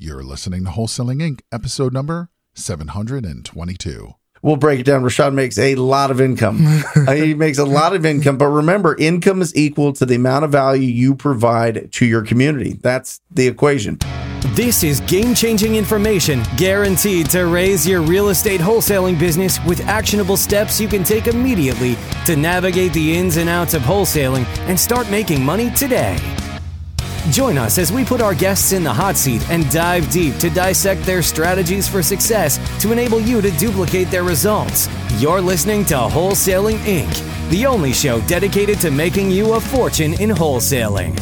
You're listening to Wholesaling Inc., episode number 722. We'll break it down. Rashad makes a lot of income. He makes a lot of income, but remember, income is equal to the amount of value you provide to your community. That's the equation. This is game-changing information guaranteed to raise your real estate wholesaling business with actionable steps you can take immediately to navigate the ins and outs of wholesaling and start making money today. Join us as we put our guests in the hot seat and dive deep to dissect their strategies for success to enable you to duplicate their results. You're listening to Wholesaling Inc., the only show dedicated to making you a fortune in wholesaling.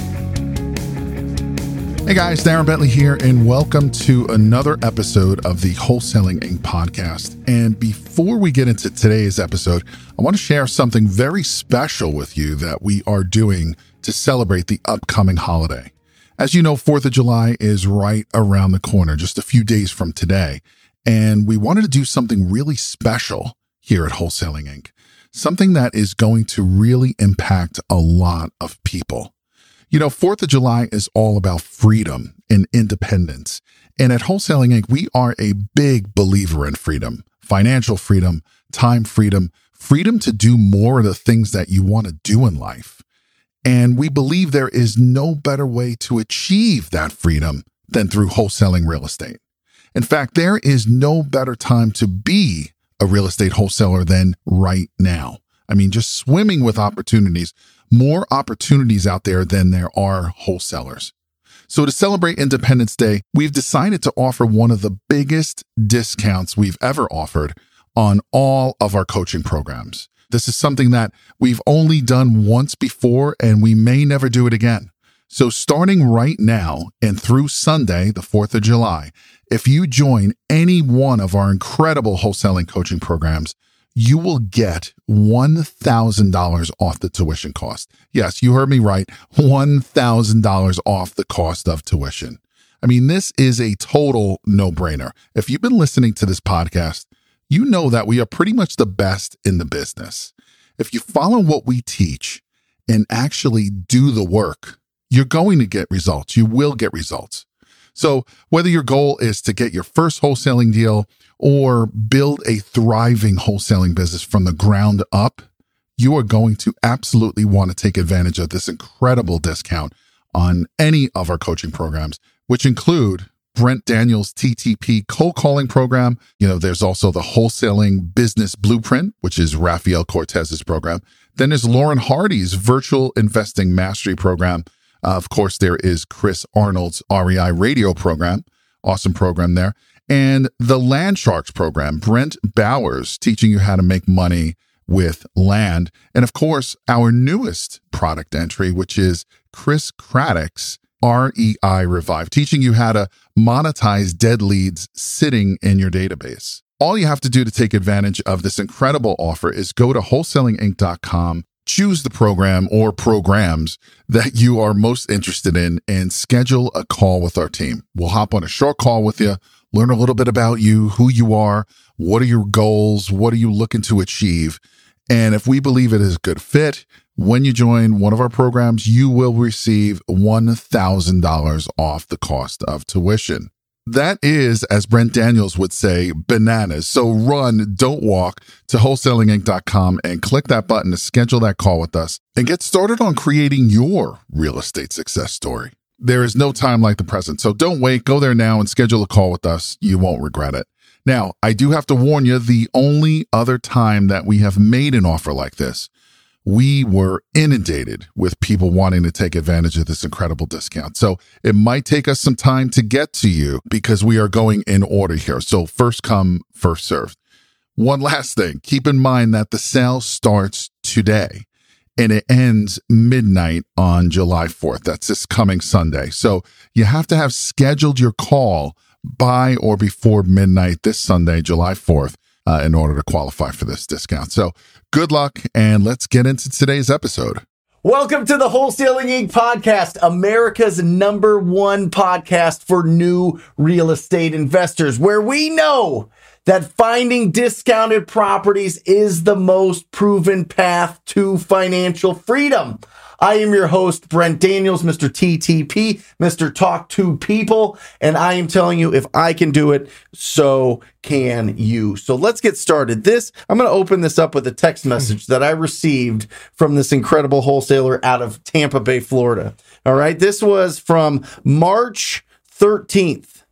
Hey guys, Darren Bentley here, and welcome to another episode of the Wholesaling Inc. podcast. And before we get into today's episode, I want to share something very special with you that we are doing to celebrate the upcoming holiday. As you know, 4th of July is right around the corner, just a few days from today. And we wanted to do something really special here at Wholesaling Inc., something that is going to really impact a lot of people. You know, 4th of July is all about freedom and independence. And at Wholesaling Inc., we are a big believer in freedom, financial freedom, time freedom, freedom to do more of the things that you want to do in life. And we believe there is no better way to achieve that freedom than through wholesaling real estate. In fact, there is no better time to be a real estate wholesaler than right now. I mean, just swimming with opportunities, more opportunities out there than there are wholesalers. So to celebrate Independence Day, we've decided to offer one of the biggest discounts we've ever offered on all of our coaching programs. This is something that we've only done once before, and we may never do it again. So starting right now and through Sunday, the 4th of July, if you join any one of our incredible wholesaling coaching programs, you will get $1,000 off the tuition cost. Yes, you heard me right, $1,000 off the cost of tuition. I mean, this is a total no-brainer. If you've been listening to this podcast, you know that we are pretty much the best in the business. If you follow what we teach and actually do the work, you're going to get results. You will get results. So whether your goal is to get your first wholesaling deal or build a thriving wholesaling business from the ground up, you are going to absolutely want to take advantage of this incredible discount on any of our coaching programs, which include Brent Daniels' TTP cold calling program. You know, there's also the Wholesaling Business Blueprint, which is Rafael Cortez's program. Then there's Lauren Hardy's Virtual Investing Mastery program. Of course, there is Chris Arnold's REI Radio program. Awesome program there. And the Land Sharks program, Brent Bowers, teaching you how to make money with land. And of course, our newest product entry, which is Chris Craddock's REI Revive, teaching you how to monetize dead leads sitting in your database. All you have to do to take advantage of this incredible offer is go to wholesalinginc.com, choose the program or programs that you are most interested in, and schedule a call with our team. We'll hop on a short call with you, learn a little bit about you, who you are, what are your goals, what are you looking to achieve. And if we believe it is a good fit, when you join one of our programs, you will receive $1,000 off the cost of tuition. That is, as Brent Daniels would say, bananas. So run, don't walk, to wholesalinginc.com and click that button to schedule that call with us and get started on creating your real estate success story. There is no time like the present, so don't wait. Go there now and schedule a call with us. You won't regret it. Now, I do have to warn you, the only other time that we have made an offer like this, we were inundated with people wanting to take advantage of this incredible discount. So it might take us some time to get to you because we are going in order here. So first come, first served. One last thing, keep in mind that the sale starts today and it ends midnight on July 4th. That's this coming Sunday. So you have to have scheduled your call by or before midnight this Sunday, July 4th. In order to qualify for this discount. So good luck, and let's get into today's episode. Welcome to the Wholesaling Inc. podcast, America's number one podcast for new real estate investors, where we know that finding discounted properties is the most proven path to financial freedom. I am your host, Brent Daniels, Mr. TTP, Mr. Talk to People, and I am telling you, if I can do it, so can you. So let's get started. I'm going to open this up with a text message that I received from this incredible wholesaler out of Tampa Bay, Florida. All right, this was from March 13th.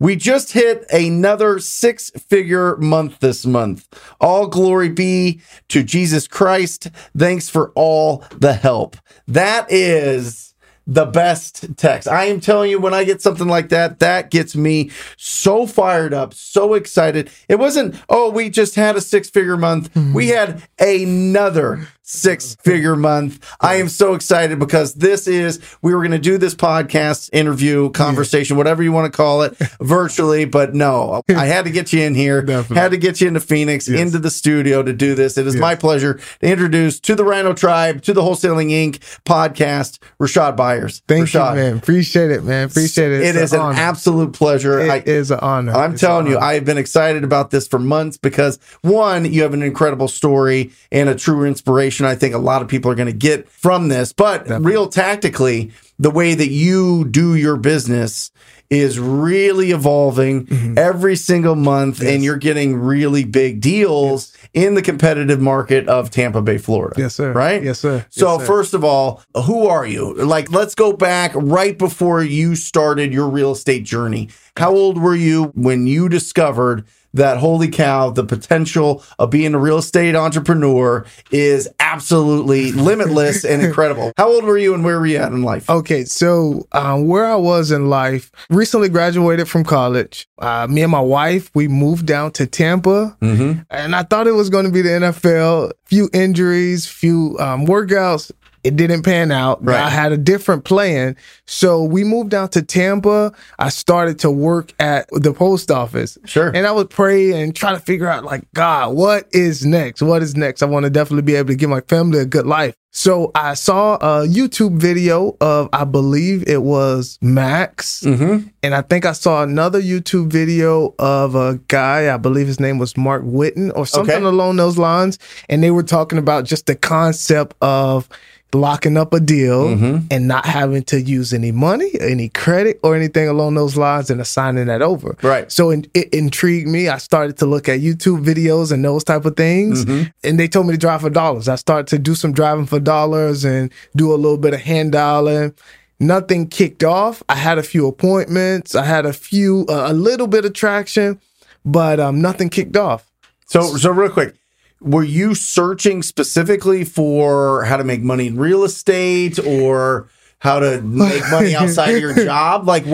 We just hit another six-figure month this month. All glory be to Jesus Christ. Thanks for all the help. That is the best text. I am telling you, when I get something like that, that gets me so fired up, so excited. It wasn't, oh, we just had a six-figure month. We had another six-figure month. I am so excited because we were going to do this podcast, interview, conversation, whatever you want to call it, virtually, but no, I had to get you in here, had to get you into Phoenix, into the studio to do this. It is my pleasure to introduce to the Rhino Tribe, to the Wholesaling Inc. podcast, Rashad Byers. Thank you, man. Appreciate it, man. Appreciate it. It is an absolute pleasure. It is an honor. I'm telling you, I've been excited about this for months because, one, you have an incredible story and a true inspiration I think a lot of people are going to get from this, but real tactically, the way that you do your business is really evolving every single month, and you're getting really big deals in the competitive market of Tampa Bay, Florida. Yes, sir. Right? Yes, sir. So first of all, who are you? Like, let's go back right before you started your real estate journey. How old were you when you discovered that, holy cow, the potential of being a real estate entrepreneur is absolutely limitless and incredible? How old were you and where were you at in life? Okay, so where I was in life, recently graduated from college. Me and my wife, we moved down to Tampa, and I thought it was going to be the NFL. Few injuries, few workouts. It didn't pan out. Right. I had a different plan. So we moved down to Tampa. I started to work at the post office. Sure. And I would pray and try to figure out, like, God, what is next? What is next? I want to definitely be able to give my family a good life. So I saw a YouTube video of, I believe it was Max. And I think I saw another YouTube video of a guy, I believe his name was Mark Whitten or something along those lines. And they were talking about just the concept of locking up a deal and not having to use any money, any credit, or anything along those lines, and assigning that over. Right. So it intrigued me. I started to look at YouTube videos and those type of things, and they told me to drive for dollars. I started to do some driving for dollars and do a little bit of hand dialing. Nothing kicked off. I had a few appointments. I had a little bit of traction, but nothing kicked off. So real quick, were you searching specifically for how to make money in real estate or how to make money outside of your job? Like,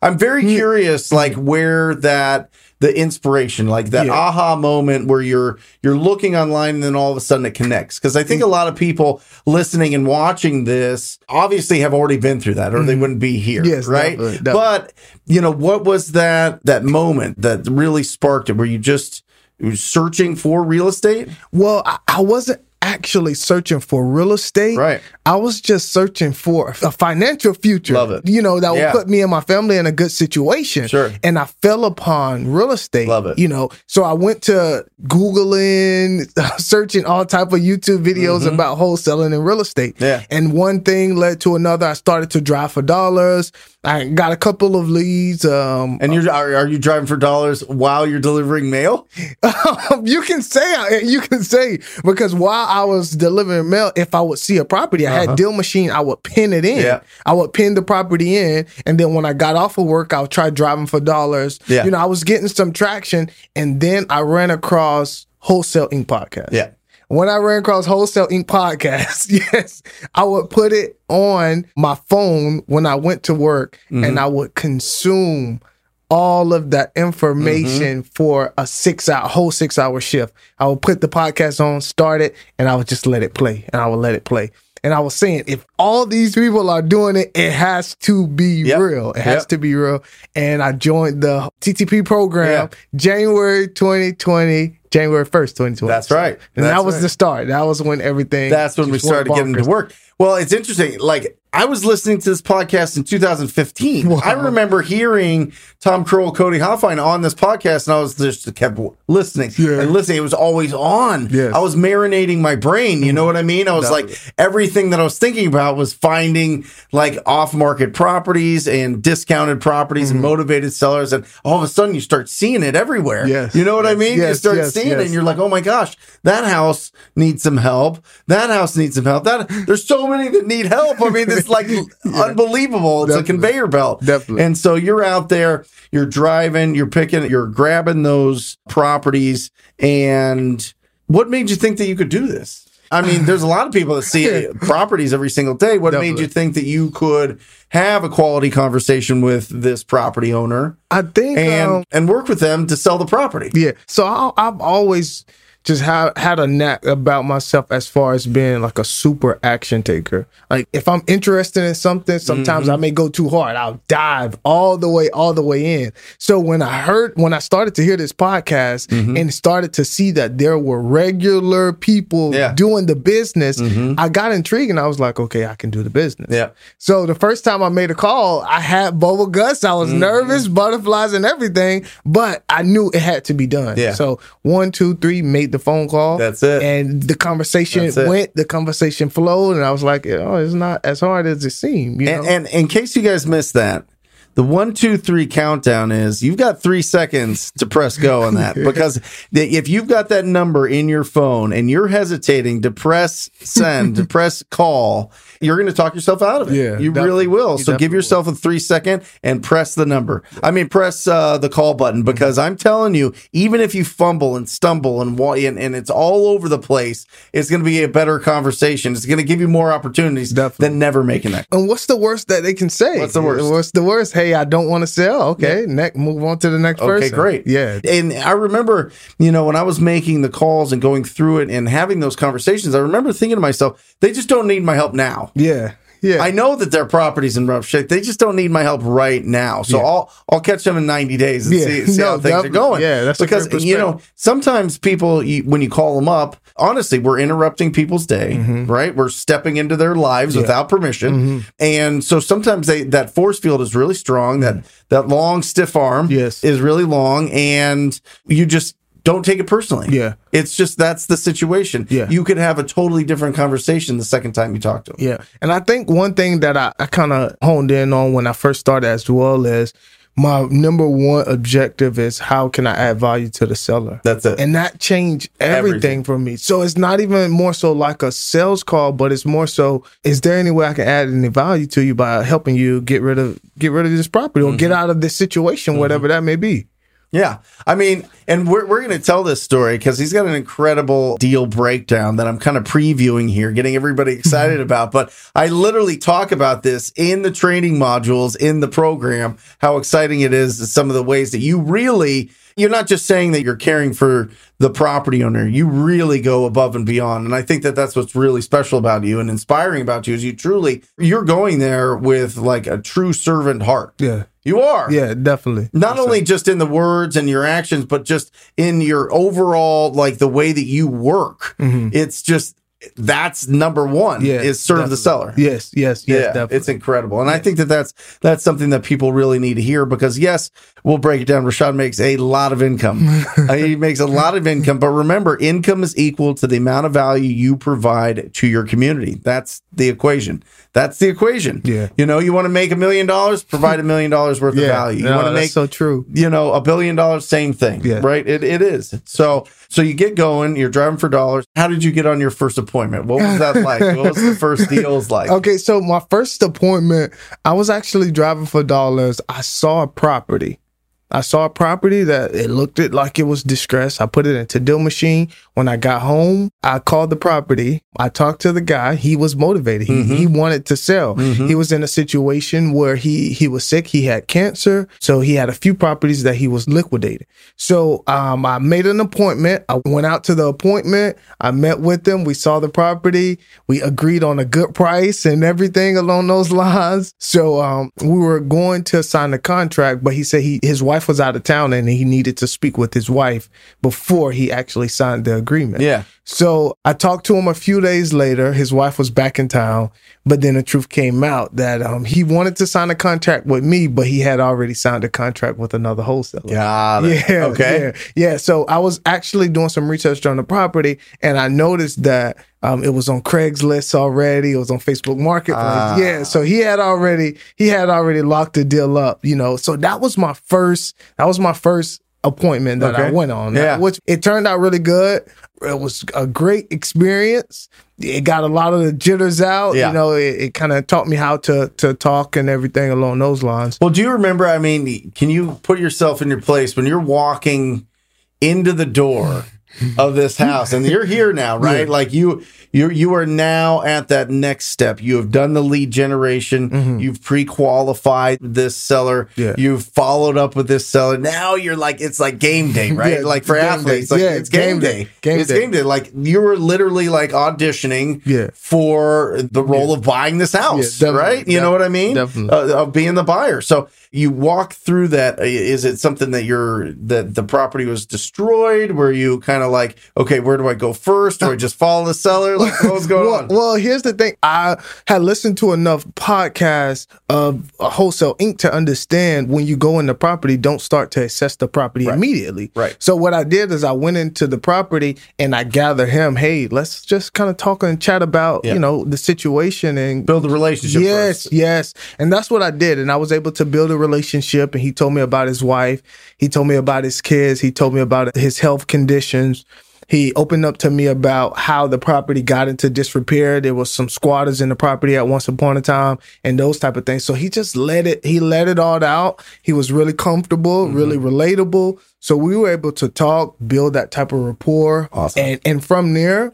I'm very curious, like, where the inspiration, like that aha moment where you're looking online and then all of a sudden it connects. Because I think a lot of people listening and watching this obviously have already been through that, or they wouldn't be here, right? Definitely. But, you know, what was that moment that really sparked it where you just... You were searching for real estate? Well, I wasn't actually searching for real estate. Right. I was just searching for a financial future. Love it. You know, that would put me and my family in a good situation. Sure. And I fell upon real estate. Love it. You know, so I went to Googling, searching all type of YouTube videos about wholesaling and real estate. Yeah. And one thing led to another. I started to drive for dollars. I got a couple of leads. And are you driving for dollars while you're delivering mail? You can say because while I was delivering mail, if I would see a property, I had Deal Machine, I would pin it in. Yeah. I would pin the property in, and then when I got off of work, I would try driving for dollars. Yeah. You know, I was getting some traction, and then I ran across Wholesale Inc. podcast. Yeah. When I ran across Wholesale Inc. podcast, I would put it on my phone when I went to work, and I would consume all of that information for a whole six-hour shift. I would put the podcast on, start it, and I would just let it play, And I was saying, if all these people are doing it, it has to be real. It has to be real. And I joined the TTP program January 1st, 2020. That's right. And that was the start. That was when everything. That's when we started getting to work. Well, it's interesting. Like, I was listening to this podcast in 2015. Wow. I remember hearing Tom Curl, Cody Hoffine on this podcast, and I was just kept listening and listening. It was always on. Yes. I was marinating my brain. You know what I mean? I was like, everything that I was thinking about was finding like off-market properties and discounted properties and motivated sellers. And all of a sudden, you start seeing it everywhere. You know what I mean? You start seeing it, and you're like, oh my gosh, that house needs some help. That house needs some help. That there's so many that need help. I mean, this like unbelievable. It's a conveyor belt. And so you're out there, you're driving, you're picking, you're grabbing those properties. And what made you think that you could do this? I mean, there's a lot of people that see properties every single day. What made you think that you could have a quality conversation with this property owner? I think and work with them to sell the property. Yeah. So I've always just had a knack about myself as far as being like a super action taker. Like if I'm interested in something, sometimes I may go too hard. I'll dive all the way in. So when I started to hear this podcast and started to see that there were regular people doing the business, I got intrigued and I was like, okay, I can do the business. Yeah. So the first time I made a call, I had bubble guts. I was nervous, butterflies and everything, but I knew it had to be done. Yeah. So 1, 2, 3, made the phone call. That's it. And the conversation the conversation flowed, and I was like, oh, it's not as hard as it seemed. And in case you guys missed that, the 1, 2, 3 countdown is you've got 3 seconds to press go on that because if you've got that number in your phone and you're hesitating to press send, to press call, you're going to talk yourself out of it. Yeah, you really will. So give yourself a 3-second and press the number. I mean, press the call button because I'm telling you, even if you fumble and stumble and it's all over the place, it's going to be a better conversation. It's going to give you more opportunities than never making that. And what's the worst that they can say? What's the worst? Hey, I don't want to sell. Okay, move on to the next person. Okay, great. Yeah. And I remember, when I was making the calls and going through it and having those conversations, I remember thinking to myself, they just don't need my help now. Yeah. Yeah. I know that their property's in rough shape. They just don't need my help right now. So I'll catch them in 90 days and see how things are going. Yeah, that's because sometimes people, when you call them up, honestly, we're interrupting people's day, right? We're stepping into their lives without permission, and so sometimes that force field is really strong. That long stiff arm is really long, and you just don't take it personally. Yeah. It's just that's the situation. Yeah. You could have a totally different conversation the second time you talk to them. Yeah. And I think one thing that I kind of honed in on when I first started as well is my number one objective is how can I add value to the seller? That's it. And that changed everything for me. So it's not even more so like a sales call, but it's more so, is there any way I can add any value to you by helping you get rid of this property or get out of this situation, whatever that may be? Yeah. I mean, and we're going to tell this story because he's got an incredible deal breakdown that I'm kind of previewing here, getting everybody excited about. But I literally talk about this in the training modules in the program, how exciting it is, some of the ways that you really... You're not just saying that you're caring for the property owner. You really go above and beyond. And I think that that's what's really special about you and inspiring about you is you're going there with like a true servant heart. Yeah. You are. Yeah, definitely. Not only just in the words and your actions, but just in your overall, like the way that you work. It's just... That's number one is serve the seller. Yes, definitely. It's incredible. And I think that that's something that people really need to hear because, yes, we'll break it down. Rashad makes a lot of income. He makes a lot of income. But remember, income is equal to the amount of value you provide to your community. That's the equation. Yeah. You want to make $1 million, provide $1 million worth of value. You want to make $1 billion, same thing, right? It is. So you get going, you're driving for dollars. How did you get on your first appointment? What was that like? What was the first deals like? Okay, so my first appointment, I was actually driving for dollars. I saw a property that it looked like it was distressed. I put it into Deal Machine. When I got home, I called the property. I talked to the guy. He was motivated. He wanted to sell. He was in a situation where he was sick. He had cancer. So he had a few properties that he was liquidating. So I made an appointment. I went out to the appointment. I met with him. We saw the property. We agreed on a good price and everything along those lines. So we were going to sign the contract, but he said his wife was out of town and he needed to speak with his wife before he actually signed the agreement. Yeah. So I talked to him a few days later. His wife was back in town, but then the truth came out that he wanted to sign a contract with me, but he had already signed a contract with another wholesaler. Got it. Yeah. Okay. Yeah. So I was actually doing some research on the property, and I noticed that it was on Craigslist already. It was on Facebook Marketplace. Yeah. So he had already locked the deal up, you know. So that was my first appointment that I went on, which it turned out really good. It was a great experience. It got a lot of the jitters out. Yeah. You know, it kind of taught me how to talk and everything along those lines. Well, do you remember, I mean, can you put yourself in your place when you're walking into the door of this house, and you're here now, right? Yeah. Like you are now at that next step. You have done the lead generation. Mm-hmm. You've pre-qualified this seller. Yeah. You've followed up with this seller. Now you're like, it's like game day, right? Yeah, like for athletes, like it's game day. Game day. Like you were literally like auditioning for the role of buying this house, right? You know what I mean? Of being the buyer. So you walk through that. Is it something that the property was destroyed? Were you kind of like, okay, where do I go first? Do I just follow the seller? Like, what's going on? Well, here's the thing. I had listened to enough podcasts of Wholesale Inc. to understand when you go in the property, don't start to assess the property immediately. Right. So what I did is I went into the property and I gathered him, hey, let's just kind of talk and chat about, you know, the situation and build a relationship. Yes. And that's what I did. And I was able to build a relationship. And he told me about his wife. He told me about his kids. He told me about his health conditions. He opened up to me about how the property got into disrepair. There was some squatters in the property at once upon a time and those type of things. So he just let it all out. He was really comfortable, really relatable. So we were able to talk, build that type of rapport. Awesome. And from there,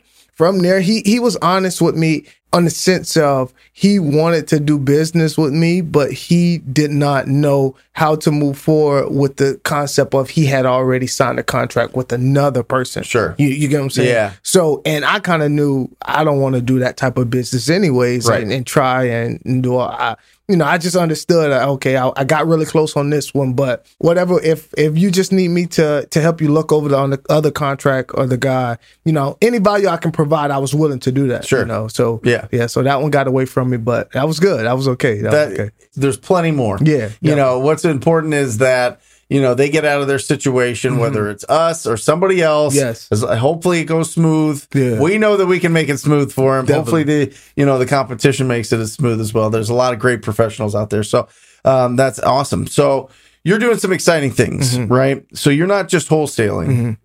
he was honest with me on the sense of he wanted to do business with me, but he did not know how to move forward with the concept of he had already signed a contract with another person. Sure. You get what I'm saying? Yeah. So, and I kind of knew I don't want to do that type of business anyways, and try and do all I just understood, okay, I got really close on this one, but whatever, if you just need me to help you look over on the other contract or the guy, you know, any value I can provide, I was willing to do that. Sure. You know, so yeah. So that one got away from me, but that was good. I was okay. There's plenty more. Yeah. You know, what's important is that, you know, they get out of their situation, whether it's us or somebody else. Yes. Hopefully it goes smooth. Yeah. We know that we can make it smooth for them. Definitely. Hopefully the competition makes it as smooth as well. There's a lot of great professionals out there. So that's awesome. So you're doing some exciting things, right? So you're not just wholesaling.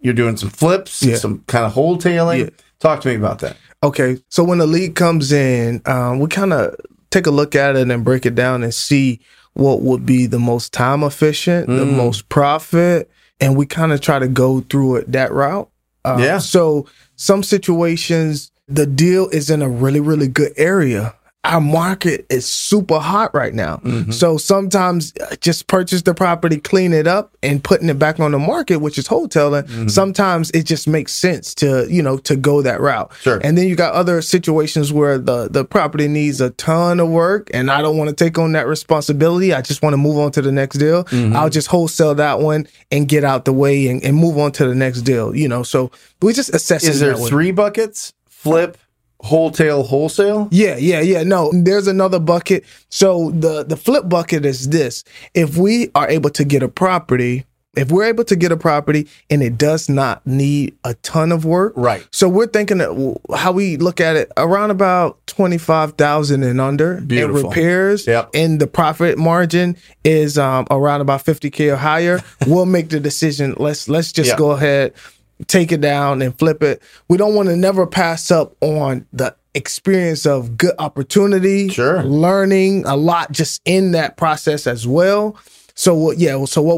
You're doing some flips, some kind of wholetailing. Yeah. Talk to me about that. Okay. So when the lead comes in, we kind of take a look at it and break it down and see what would be the most time efficient, the most profit, and we kind of try to go through it that route. So some situations, the deal is in a really, really good area. Our market is super hot right now. So sometimes just purchase the property, clean it up, and putting it back on the market, which is wholesaling. Sometimes it just makes sense to go that route. Sure. And then you got other situations where the property needs a ton of work, and I don't want to take on that responsibility. I just want to move on to the next deal. I'll just wholesale that one and get out the way and move on to the next deal. You know, so we just assess. Is there three buckets? Flip, wholetail, wholesale? Yeah. No, there's another bucket. So the flip bucket is this. If we're able to get a property and it does not need a ton of work. Right. So we're thinking that how we look at it around about $25,000 and under. Beautiful. In repairs. Yep. And the profit margin is around about $50,000 or higher. We'll make the decision. Let's just go ahead, take it down and flip it. We don't want to never pass up on the experience of good opportunity, learning a lot just in that process as well. So what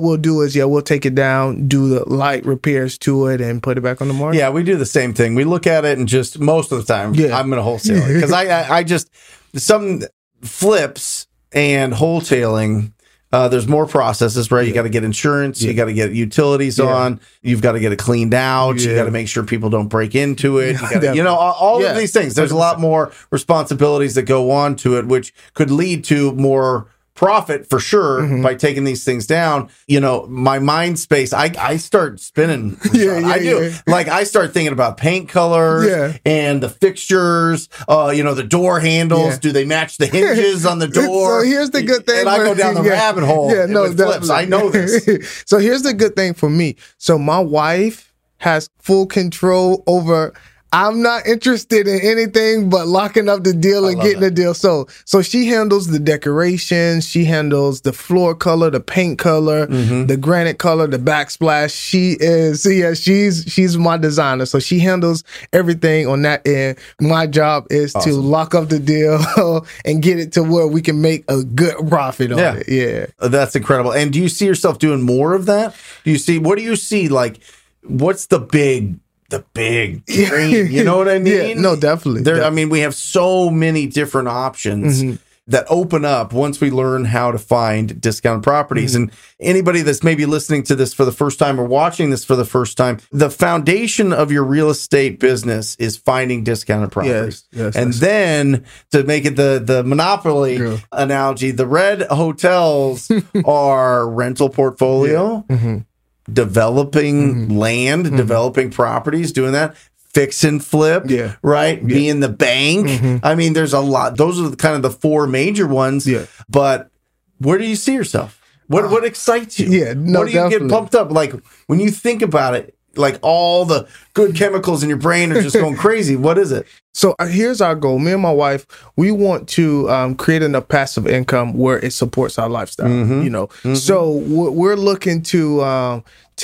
we'll do is, we'll take it down, do the light repairs to it, and put it back on the market. Yeah, we do the same thing. We look at it and just most of the time, I'm going to wholesale it. Because I just, some flips and wholetailing, there's more processes, right? You got to get insurance. You got to get utilities on. You've got to get it cleaned out. You got to make sure people don't break into it. You gotta, all of these things. There's a lot more responsibilities that go on to it, which could lead to more profit for sure by taking these things down. You know, my mind space, I start spinning. I do. Like, I start thinking about paint colors and the fixtures, you know, the door handles. Do they match the hinges on the door? So here's the good thing. And I go down the rabbit hole. Yeah, no, flips. I know this. So here's the good thing for me. So my wife has full control over... I'm not interested in anything but locking up the deal and getting the deal. So she handles the decorations. She handles the floor color, the paint color, the granite color, the backsplash. She is, she's my designer. So she handles everything on that end. My job is to lock up the deal and get it to where we can make a good profit on it. Yeah. That's incredible. And do you see yourself doing more of that? What do you see? Like, what's the big dream, you know what I mean? Yeah, no, definitely. I mean, we have so many different options that open up once we learn how to find discounted properties. And anybody that's maybe listening to this for the first time or watching this for the first time, the foundation of your real estate business is finding discounted properties. Yes, and then, to make it the monopoly analogy, the red hotels are rental portfolio, developing land, developing properties, doing that, fix and flip, being the bank. I mean, there's a lot. Those are kind of the four major ones. But where do you see yourself? What excites you? What do you get pumped up? Like, when you think about it, like, all the good chemicals in your brain are just going crazy. What is it? So here's our goal. Me and my wife, we want to create enough passive income where it supports our lifestyle, you know. So we're looking to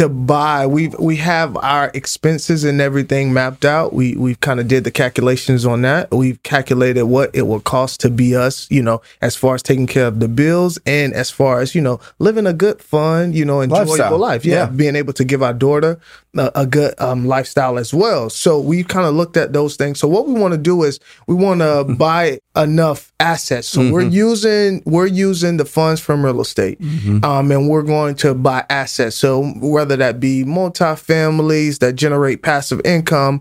buy. We have our expenses and everything mapped out. We've kind of did the calculations on that. We've calculated what it will cost to be us, you know, as far as taking care of the bills and as far as, you know, living a good, fun, you know, enjoyable lifestyle. Being able to give our daughter a good lifestyle as well. So we kind of looked at those things. So what we want to do is we want to buy enough assets. So we're using the funds from real estate, and we're going to buy assets. So whether that be multifamilies that generate passive income.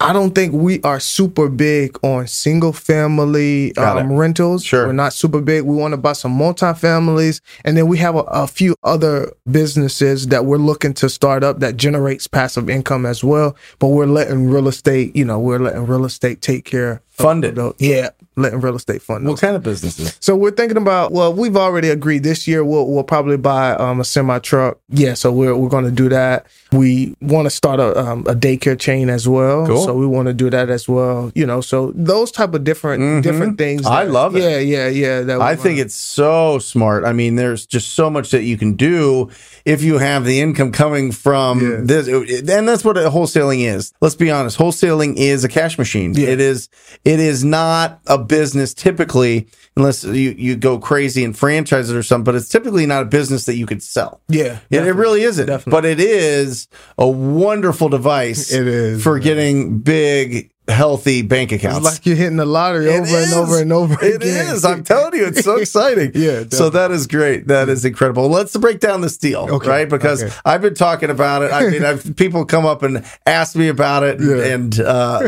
I don't think we are super big on single-family rentals. We're not super big. We want to buy some multifamilies. And then we have a few other businesses that we're looking to start up that generates passive income as well. But we're letting real estate, you know, take care. Funded. Yeah, letting real estate fund. What kind of businesses? So we're thinking about, well, we've already agreed this year we'll probably buy a semi-truck. Yeah, so we're going to do that. We want to start a daycare chain as well. Cool. So we want to do that as well. You know, so those type of different things. I love it. Yeah. I think it's so smart. I mean, there's just so much that you can do if you have the income coming from this. And that's what wholesaling is. Let's be honest. Wholesaling is a cash machine. Yeah. It is not a business typically, unless you go crazy and franchise it or something, but it's typically not a business that you could sell. Yeah. It really isn't. Definitely. But it is a wonderful device for getting big, healthy bank accounts. It's like you're hitting the lottery over and over and over again. It is. I'm telling you, it's so exciting. Definitely. So that is great. That is incredible. Let's break down this deal, right? Because I've been talking about it. I mean, people come up and ask me about it, and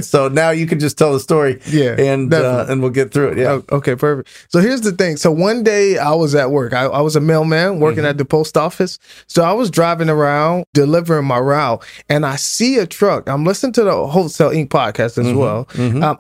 so now you can just tell the story, and we'll get through it. Yeah. Okay, perfect. So here's the thing. So one day I was at work. I was a mailman working at the post office. So I was driving around delivering my route, and I see a truck. I'm listening to the Wholesale Inc. podcast. As well.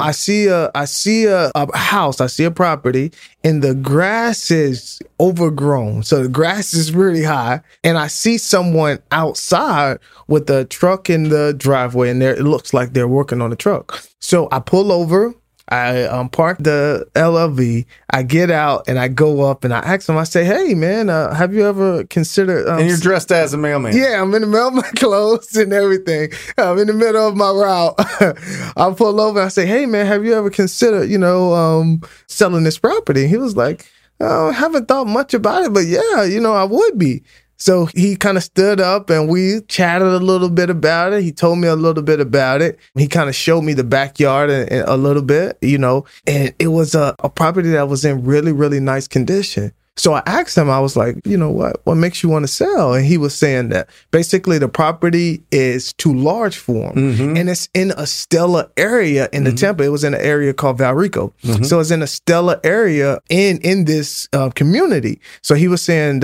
I see a property, and the grass is overgrown. So the grass is really high, and I see someone outside with a truck in the driveway, and it looks like they're working on the truck. So I pull over, I park the LLV, I get out, and I go up, and I ask them, I say, hey, man, have you ever considered... and you're dressed as a mailman. Yeah, I'm in the mailman clothes and everything. I'm in the middle of my route. I pull over, and I say, hey, man, have you ever considered, you know, selling this property? He was like, I haven't thought much about it, but yeah, you know, I would be. So he kind of stood up and we chatted a little bit about it. He told me a little bit about it. He kind of showed me the backyard a little bit, you know, and it was a property that was in really, really nice condition. So I asked him, I was like, you know, what makes you want to sell? And he was saying that basically the property is too large for him. Mm-hmm. And it's in a stellar area in mm-hmm. the Tampa. It was in an area called Valrico. Mm-hmm. So it's in a stellar area in this community. So he was saying,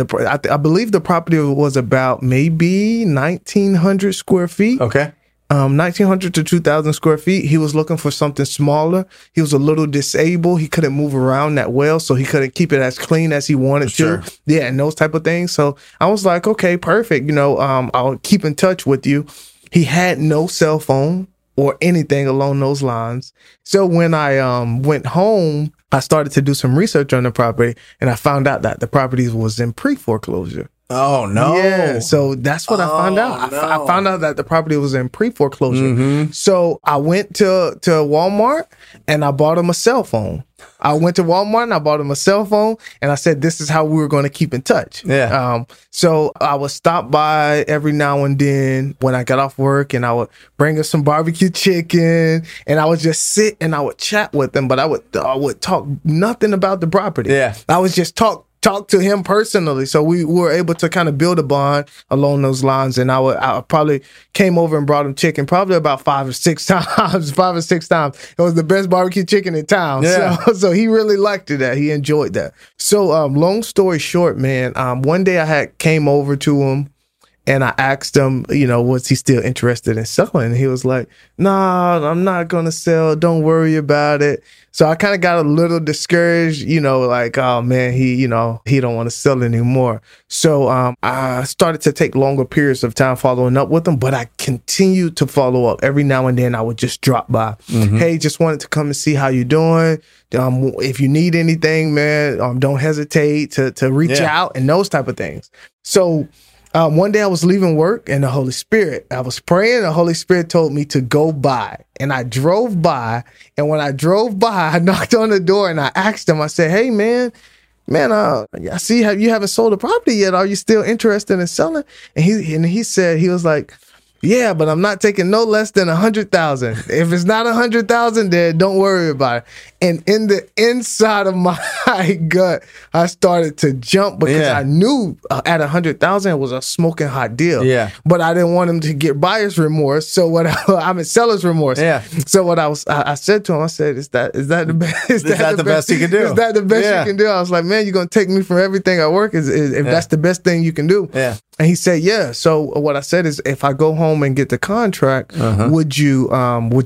I believe the property was about maybe 1,900 square feet. Okay. 1,900 to 2,000 square feet. He was looking for something smaller. He was a little disabled. He couldn't move around that well, so he couldn't keep it as clean as he wanted to. Yeah, and those type of things. So I was like, okay, perfect. You know, I'll keep in touch with you. He had no cell phone or anything along those lines. So when I went home, I started to do some research on the property, and I found out that the property was in pre-foreclosure. Oh, no. Yeah, so that's what I found out. No. I found out that the property was in pre-foreclosure. Mm-hmm. So I went to Walmart and I bought him a cell phone. I went to Walmart and I bought him a cell phone, and I said, this is how we were going to keep in touch. Yeah. So I would stop by every now and then when I got off work, and I would bring him some barbecue chicken, and I would just sit and I would chat with him, but I would talk nothing about the property. Yeah. I was just talk to him personally. So we were able to kind of build a bond along those lines. And I probably came over and brought him chicken probably about five or six times. It was the best barbecue chicken in town. Yeah. So he really liked it. He enjoyed that. So long story short, man, one day I came over to him and I asked him, you know, was he still interested in selling? And he was like, nah, I'm not going to sell. Don't worry about it. So I kind of got a little discouraged, you know, like, oh, man, he don't want to sell anymore. So I started to take longer periods of time following up with him, but I continued to follow up. Every now and then I would just drop by. Mm-hmm. Hey, just wanted to come and see how you're doing. If you need anything, man, don't hesitate to reach out and those type of things. So one day I was leaving work and I was praying. The Holy Spirit told me to go by. And I drove by. And when I drove by, I knocked on the door and I asked him, I said, hey, man, I see you haven't sold the property yet. Are you still interested in selling? And he said, he was like, yeah, but I'm not taking no less than 100,000. If it's not 100,000, then don't worry about it. And in the inside of my gut, I started to jump because I knew at 100,000 it was a smoking hot deal. Yeah. But I didn't want him to get buyer's remorse. So what I'm in seller's remorse. Yeah. So what I said to him, I said, "Is that the best you can do? Is that the best you can do?" I was like, "Man, you're gonna take me from everything I work. If that's the best thing you can do?" Yeah. And he said, "Yeah." So what I said is, if I go home and get the contract, would you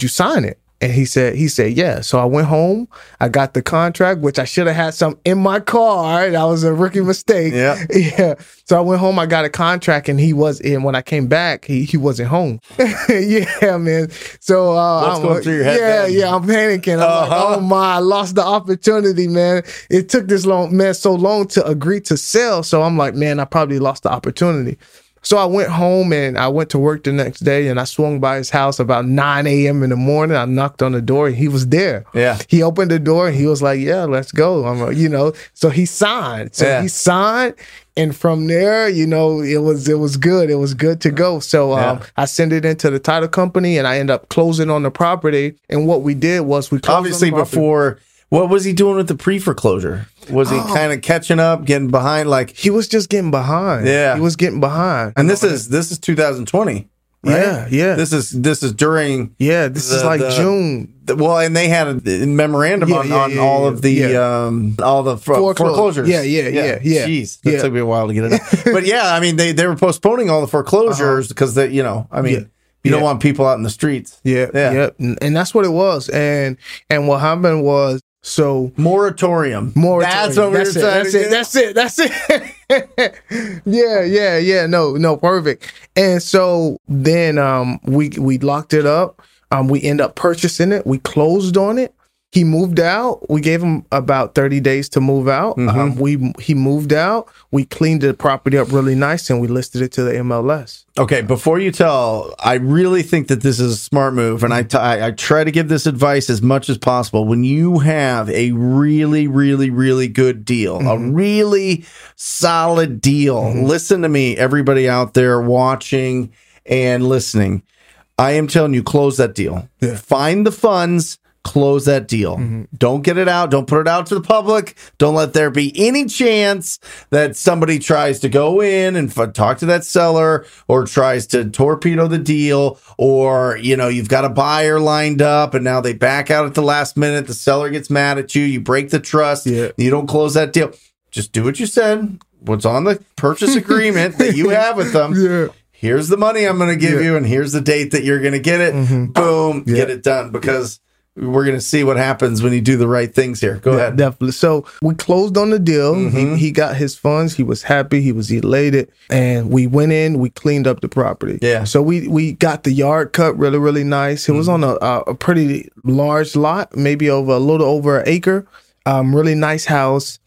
sign it? And he said, yeah. So I went home, I got the contract, which I should have had some in my car. That was a rookie mistake. Yeah. So I went home, I got a contract, and when I came back, he wasn't home. Yeah, man. So what's going through your head? Yeah, I'm panicking. I'm like, oh my, I lost the opportunity, man. It took this long, man, so long to agree to sell. So I'm like, man, I probably lost the opportunity. So I went home and I went to work the next day, and I swung by his house about 9 a.m. in the morning. I knocked on the door and he was there. Yeah. He opened the door and he was like, yeah, let's go. So he signed. And from there, you know, it was good. It was good to go. So I sent it into the title company and I ended up closing on the property. And what we did was we closed obviously on the property. Before. What was he doing with the pre-foreclosure? Was he kind of catching up, getting behind? Like he was just getting behind. Yeah, he was getting behind. And this is 2020. Right? Yeah. This is during. Yeah, this is like June. Well, and they had a memorandum on all of the foreclosures. Yeah. Jeez, that took me a while to get it. But yeah, I mean, they were postponing all the foreclosures because they, you know, I mean. Yeah. You don't want people out in the streets. Yeah. And that's what it was. And what happened was, so moratorium. That's what we were trying to do. That's it. Yeah. No, perfect. And so then we locked it up. We end up purchasing it. We closed on it. He moved out. We gave him about 30 days to move out. Mm-hmm. He moved out. We cleaned the property up really nice, and we listed it to the MLS. Okay, before you tell, I really think that this is a smart move, and I try to give this advice as much as possible. When you have a really, really, really good deal, a really solid deal, listen to me, everybody out there watching and listening. I am telling you, close that deal. Yeah. Find the funds. close that deal. Mm-hmm. Don't get it out. Don't put it out to the public. Don't let there be any chance that somebody tries to go in and talk to that seller or tries to torpedo the deal, or, you know, you've got a buyer lined up and now they back out at the last minute. The seller gets mad at you. You break the trust. Yeah. You don't close that deal. Just do what you said. What's on the purchase agreement that you have with them. Yeah. Here's the money I'm going to give you, and here's the date that you're going to get it. Mm-hmm. Boom. Yeah. Get it done, because we're going to see what happens when you do the right things here. Go ahead. Definitely. So we closed on the deal. Mm-hmm. He got his funds. He was happy. He was elated. And we went in. We cleaned up the property. Yeah. So we got the yard cut really, really nice. It was on a pretty large lot, maybe over a little over an acre. Really nice house.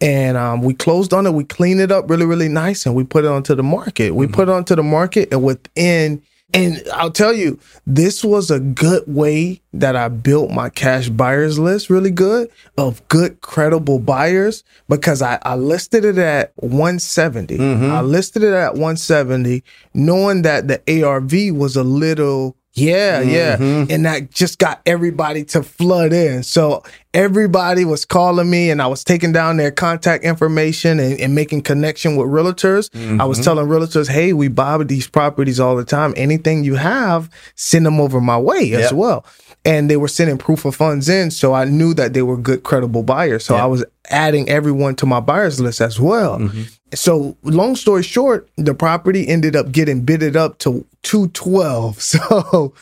And we closed on it. We cleaned it up really, really nice. And we put it onto the market. We put it onto the market, and and I'll tell you, this was a good way that I built my cash buyers list really good of good, credible buyers, because I listed it at 170. Mm-hmm. I listed it at 170, knowing that the ARV was a little, and that just got everybody to flood in. So everybody was calling me, and I was taking down their contact information and making connection with realtors. Mm-hmm. I was telling realtors, hey, we buy these properties all the time. Anything you have, send them over my way as well. And they were sending proof of funds in, so I knew that they were good, credible buyers. So I was adding everyone to my buyers list as well. Mm-hmm. So long story short, the property ended up getting bidded up to 212. So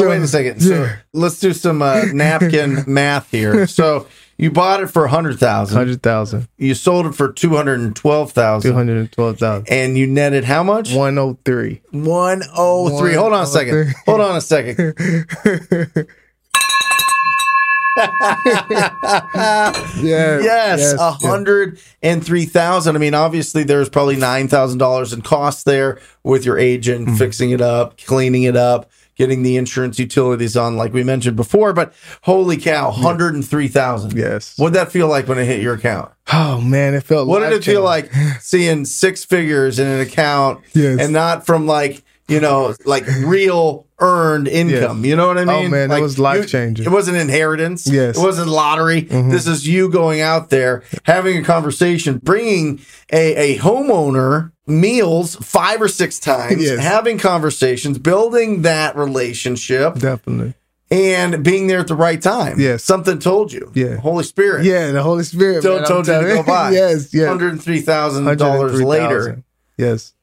wait a second. Yeah. So let's do some napkin math here. So you bought it for $100,000. $100,000. You sold it for $212,000. $212,000. And you netted how much? 103. 103. Hold on a second. Hold on a second. Yes, 103,000. I mean, obviously there's probably $9,000 in costs there with your agent fixing it up, cleaning it up, getting the insurance utilities on, like we mentioned before. But holy cow, 103,000. Yes. What'd that feel like when it hit your account? Oh man, it felt. What did it feel like seeing six figures in an account and not from like real earned income? Yes. You know what I mean? Oh man, it was life changing. It wasn't inheritance. Yes. It wasn't lottery. Mm-hmm. This is you going out there, having a conversation, bringing a homeowner meals 5 or 6 times, having conversations, building that relationship. Definitely. And being there at the right time. Yes. Something told you. Yeah. Holy Spirit. Yeah, the Holy Spirit. Told you to go buy. Yes. $103,000 later. Yes.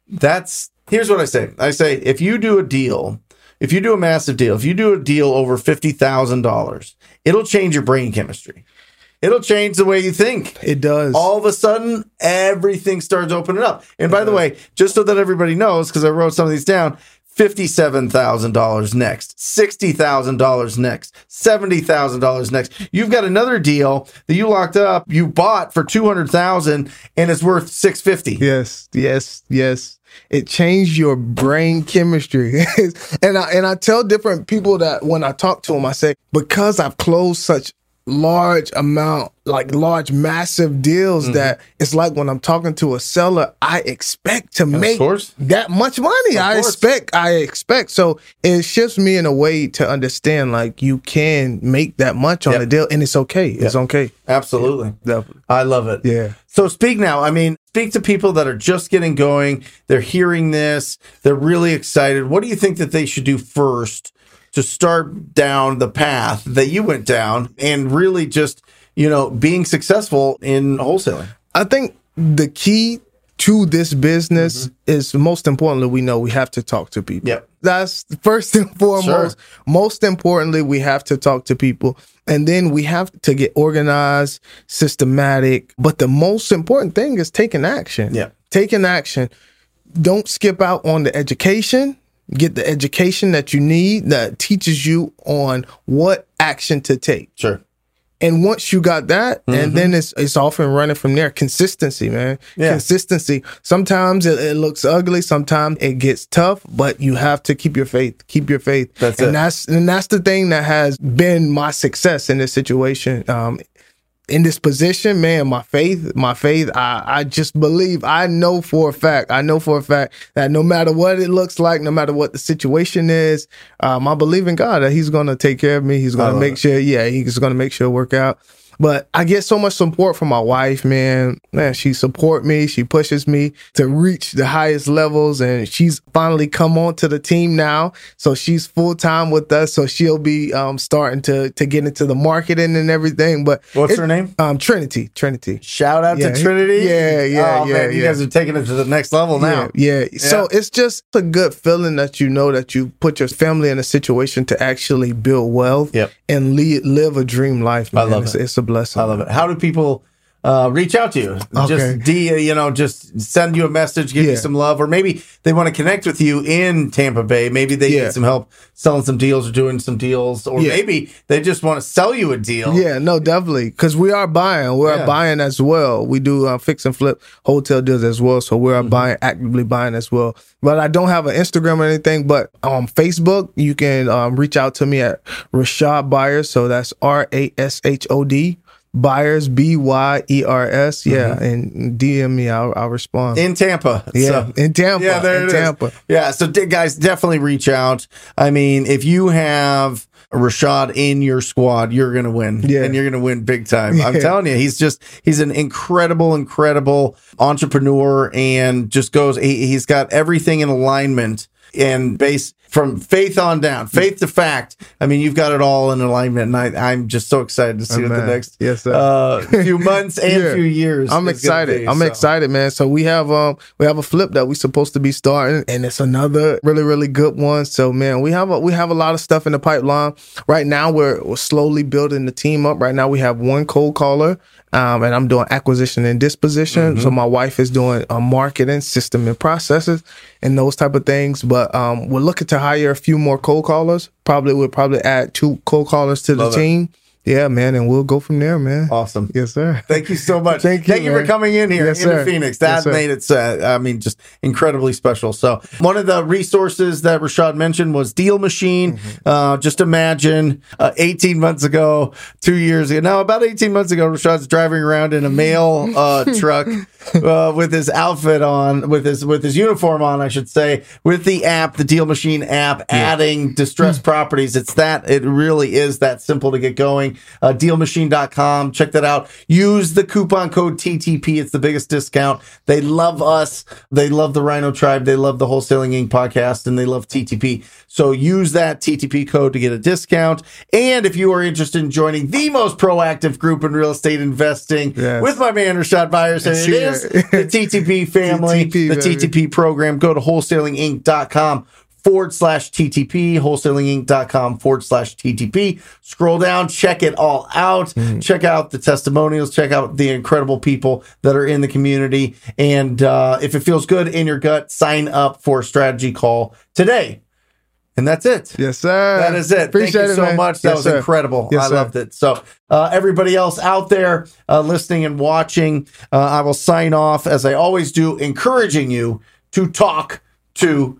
Here's what I say. I say, if you do a massive deal, if you do a deal over $50,000, it'll change your brain chemistry. It'll change the way you think. It does. All of a sudden, everything starts opening up. And by the way, just so that everybody knows, because I wrote some of these down, $57,000 next, $60,000 next, $70,000 next. You've got another deal that you locked up, you bought for $200,000, and it's worth $650,000. Yes. It changed your brain chemistry. And I tell different people that when I talk to them, I say, because I've closed such large amount, like large, massive deals, that it's like when I'm talking to a seller, I expect to make that much money. I expect. So it shifts me in a way to understand, like, you can make that much on a deal, and it's okay. It's okay. Absolutely. Yeah. I love it. Yeah. So speak now. I mean, speak to people that are just getting going. They're hearing this. They're really excited. What do you think that they should do first to start down the path that you went down and really just, being successful in wholesaling? I think the key to this business is, most importantly, we know we have to talk to people. Yep. That's first and foremost. Sure. Most importantly, we have to talk to people. And then we have to get organized, systematic. But the most important thing is taking action. Yeah. Taking action. Don't skip out on the education. Get the education that you need that teaches you on what action to take. Sure. And once you got that, and then it's off and running from there. Consistency, man. Yeah. Consistency. Sometimes it looks ugly. Sometimes it gets tough, but you have to keep your faith. Keep your faith. That's it. And that's the thing that has been my success in this situation. in this position, man, my faith, I just believe, I know for a fact that no matter what it looks like, no matter what the situation is, I believe in God that he's going to take care of me. He's going to make sure, he's going to make sure it work out. But I get so much support from my wife, man, she support me. She pushes me to reach the highest levels. And she's finally come on to the team now. So she's full time with us. So she'll be starting to get into the marketing and everything. But what's her name? Trinity. Shout out to Trinity. Man, you guys are taking it to the next level now. Yeah. So it's just a good feeling that you know that you put your family in a situation to actually build wealth and live a dream life, man. I love it. It's a blessing. I love it. How do people reach out to you? Okay. Just just send you a message, give you some love, or maybe they want to connect with you in Tampa Bay. Maybe they need some help selling some deals or doing some deals, or maybe they just want to sell you a deal. Yeah, no, definitely, because we are buying. We are buying as well. We do fix and flip hotel deals as well, so we are actively buying as well. But I don't have an Instagram or anything, but on Facebook, you can reach out to me at Rashad Byers, so that's R-A-S-H-O-D. Byers, B-Y-E-R-S, and DM me, I'll respond. In Tampa. Yeah, so. In Tampa. Yeah, there it is. Yeah, so guys, definitely reach out. I mean, if you have Rashad in your squad, you're going to win. Yeah. And you're going to win big time. Yeah. I'm telling you, he's an incredible entrepreneur, and just goes, he's got everything in alignment and based from faith on down, faith to fact. I mean, you've got it all in alignment, and I'm just so excited to see what the next few months and few years. I'm excited. Excited, man. So we have a flip that we're supposed to be starting, and it's another really, really good one. So, man, we have a lot of stuff in the pipeline. Right now, we're slowly building the team up. Right now, we have one cold caller. And I'm doing acquisition and disposition. So my wife is doing marketing, system and processes and those type of things. But we're looking to hire a few more cold callers. We'll probably add 2 cold callers to the team. Yeah, man. And we'll go from there, man. Awesome. Yes, sir. Thank you so much. Thank you for coming in here into Phoenix. That made it, just incredibly special. So one of the resources that Rashad mentioned was Deal Machine. Just imagine 18 months ago, 2 years ago. Now, about 18 months ago, Rashad's driving around in a mail truck with his outfit on, with his uniform on, I should say, with the app, the Deal Machine app, adding distressed properties. It really is that simple to get going. Dealmachine.com. Check that out. Use the coupon code TTP. It's the biggest discount. They love us. They love the Rhino Tribe. They love the Wholesaling Inc. podcast, and they love TTP. So use that TTP code to get a discount. And if you are interested in joining the most proactive group in real estate investing with my man Rashad Byers, and it is the TTP family, TTP program, go to wholesalinginc.com. /TTP, wholesalinginc.com /TTP. Scroll down, check it all out. Check out the testimonials, check out the incredible people that are in the community. And if it feels good in your gut, sign up for a strategy call today. And that's it. Yes, sir. That is it. Appreciate it so much, man. That was incredible. Yes, I loved it. So everybody else out there listening and watching, I will sign off, as I always do, encouraging you to talk to